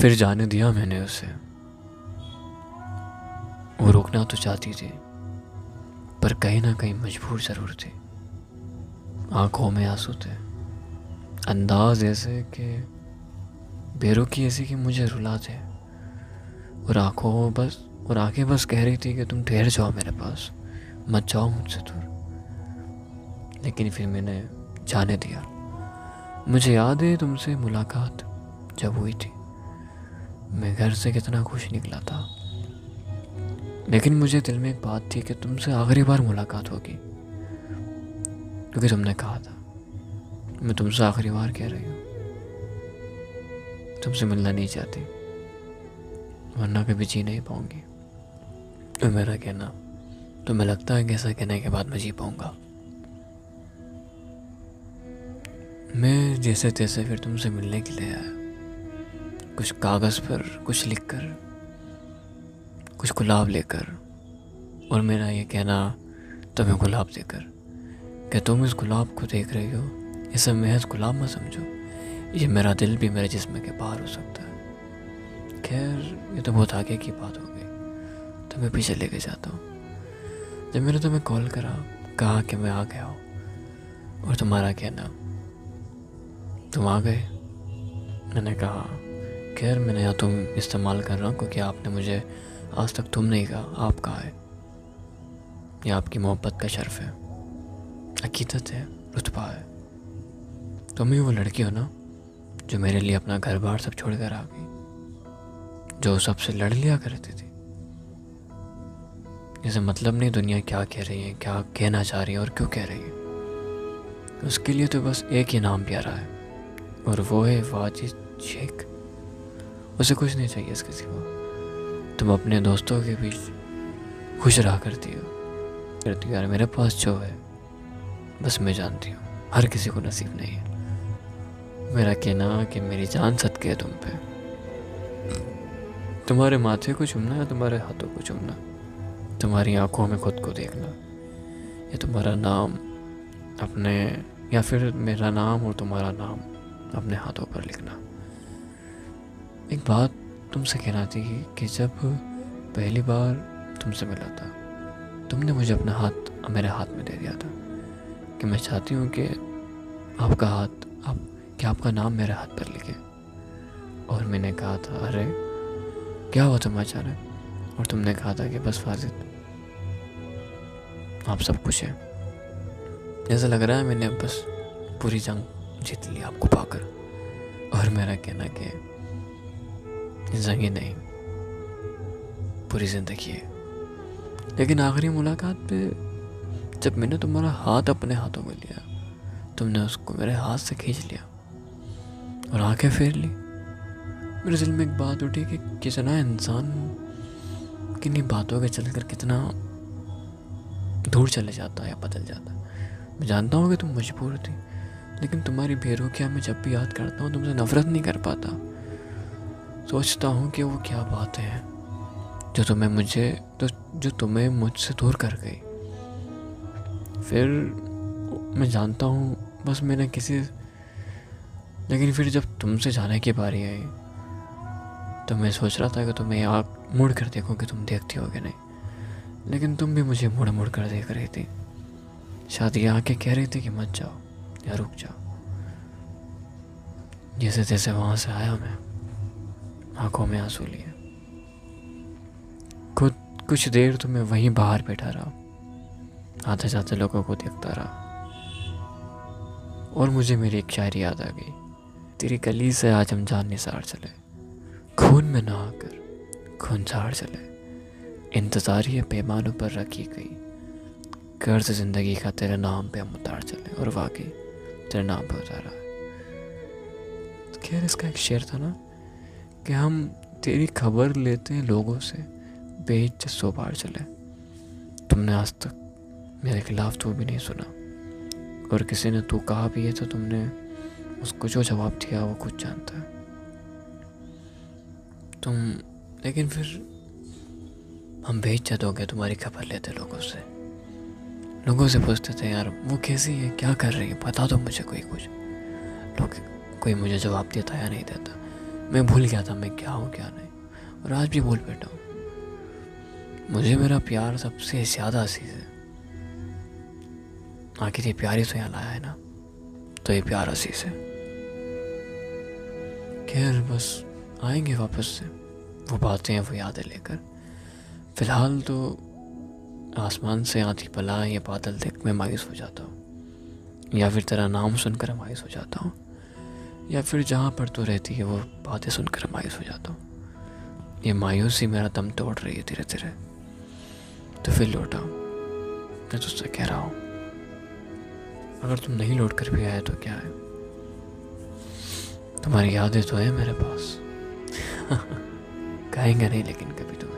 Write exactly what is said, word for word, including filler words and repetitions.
फिर जाने दिया मैंने उसे। वो रोकना तो चाहती थी पर कहीं ना कहीं मजबूर ज़रूर थी। आंखों में आंसू थे, अंदाज़ ऐसे कि बेरुखी ऐसी कि मुझे रुलाते, और आंखों बस और आंखें बस कह रही थी कि तुम ठहर जाओ मेरे पास, मत जाओ मुझसे दूर। लेकिन फिर मैंने जाने दिया। मुझे याद है तुमसे मुलाकात जब हुई थी, मैं घर से कितना खुश निकला था, लेकिन मुझे दिल में एक बात थी कि तुमसे आखिरी बार मुलाकात होगी, क्योंकि तुमने कहा था। मैं तुमसे आखिरी बार कह रही हूँ, तुमसे मिलना नहीं चाहती, वरना कभी जी नहीं पाऊंगी। और मेरा कहना तुम्हें लगता है कि ऐसा कहने के बाद मैं जी पाऊंगा? मैं जैसे तैसे फिर तुमसे मिलने के लिए आया, कुछ कागज़ पर कुछ लिखकर, कुछ गुलाब लेकर, और मेरा ये कहना तुम्हें गुलाब देकर कि तुम इस गुलाब को देख रही हो, इसे महज गुलाब मत समझो, ये मेरा दिल भी मेरे जिस्म के बाहर हो सकता है। खैर ये तो बहुत आगे की बात हो गई, तो मैं पीछे लेके जाता हूँ। जब मैंने तुम्हें कॉल करा, कहा कि मैं आ गया हूँ, और तुम्हारा कहना तुम आ गए, मैंने कहा खैर मैंने यहाँ तुम इस्तेमाल कर रहा हूँ क्योंकि आपने मुझे आज तक तुम नहीं कहा, आप कहा है। यह आपकी मोहब्बत का शर्फ है, अकीदत है, रुतबा है। तुम ही वो लड़की हो ना जो मेरे लिए अपना घर बार सब छोड़कर आ गई, जो सबसे लड़ लिया करती थी, जैसे मतलब नहीं दुनिया क्या कह रही है, क्या कहना चाह रही है और क्यों कह रही है। उसके लिए तो बस एक ही नाम प्यारा है और वो है वाजिद शेख। उसे कुछ नहीं चाहिए इसके सिवा। तुम अपने दोस्तों के बीच खुश रहा करती हो, करती यार मेरे पास जो है बस मैं जानती हूँ, हर किसी को नसीब नहीं है। मेरा कहना कि मेरी जान सदके है तुम पे, तुम्हारे माथे को चूमना या तुम्हारे हाथों को चूमना, तुम्हारी आंखों में खुद को देखना, या तुम्हारा नाम अपने या फिर मेरा नाम और तुम्हारा नाम अपने हाथों पर लिखना। एक बात तुमसे कहना थी कि जब पहली बार तुमसे मिला था, तुमने मुझे अपना हाथ मेरे हाथ में दे दिया था कि मैं चाहती हूँ कि आपका हाथ आप कि आपका नाम मेरे हाथ पर लिखे, और मैंने कहा था अरे क्या हुआ तुम अचानक, और तुमने कहा था कि बस वाजिद आप सब कुछ है। ऐसा लग रहा है मैंने बस पूरी जंग जीत ली आपको पाकर, और मेरा कहना कि जंग ही नहीं पूरी ज़िंदगी है। लेकिन आखिरी मुलाकात पे जब मैंने तुम्हारा हाथ अपने हाथों में लिया, तुमने उसको मेरे हाथ से खींच लिया और आंखें फेर ली, मेरे दिल में एक बात उठी कि कितना इंसान किन्हीं बातों के चलकर कितना दूर चले जाता है या बदल जाता है। मैं जानता हूँ कि तुम मजबूर थी, लेकिन तुम्हारी बेरुखिया में जब भी याद करता हूँ तुमसे नफरत नहीं कर पाता। सोचता हूँ कि वो क्या बातें हैं जो तुम्हें मुझे तो जो तुम्हें मुझसे दूर कर गई। फिर मैं जानता हूँ बस मैंने किसी, लेकिन फिर जब तुमसे जाने की बारी आई तो मैं सोच रहा था कि तुम्हें आप मुड़ कर देखो कि तुम देखती हो कि नहीं, लेकिन तुम भी मुझे मुड़ मुड़ कर देख रही थी। शायद ये आके कह रही थी कि मत जाओ या रुक जाओ। जैसे जैसे वहाँ से आया मैं आंखों में आंसू लिए, खुद कुछ देर तो मैं वहीं बाहर बैठा रहा, आते जाते लोगों को देखता रहा, और मुझे मेरी एक शायरी याद आ गई। तेरी गली से आज हम जान निसार चले, खून में ना आकर खून झाड़ चले, इंतज़ारी पैमानों पर रखी गई कर्ज ज़िंदगी का, तेरे नाम पे हम उतार चले, और वाकई तेरे नाम पे उतारा। खैर इसका एक शेर था ना कि हम तेरी खबर लेते हैं लोगों से बेच सौ बार चले, तुमने आज तक मेरे खिलाफ तो भी नहीं सुना, और किसी ने तू कहा भी है तो तुमने उसको जो जवाब दिया वो कुछ जानता है तुम। लेकिन फिर हम बेइज्जत दोगे तुम्हारी खबर लेते लोगों से, लोगों से पूछते थे यार वो कैसी है, क्या कर रही है, बता दो मुझे कोई कुछ। लोग कोई मुझे जवाब देता या नहीं देता, मैं भूल गया था मैं क्या हूँ क्या नहीं, और आज भी भूल बैठा हूँ। मुझे मेरा प्यार सबसे ज़्यादा असीज़ है। आखिर ये प्यार ही तो यहाँ लाया है ना, तो ये प्यार असीज़ है। खैर बस आएंगे वापस से वो बातें वो यादें लेकर। फ़िलहाल तो आसमान से आंधी पला या बादल देख मैं मायूस हो जाता हूँ, या फिर तेरा नाम सुनकर मायूस हो जाता हूँ, या फिर जहाँ पर तो रहती है वो बातें सुनकर मायूस हो जाता हूँ। ये मायूसी मेरा दम तोड़ रही है धीरे धीरे। तो फिर लौटा हूँ, मैं तुझसे कह रहा हूँ अगर तुम नहीं लौट कर भी आए तो क्या है, तुम्हारी यादें तो है मेरे पास। कहेंगे नहीं लेकिन कभी तो।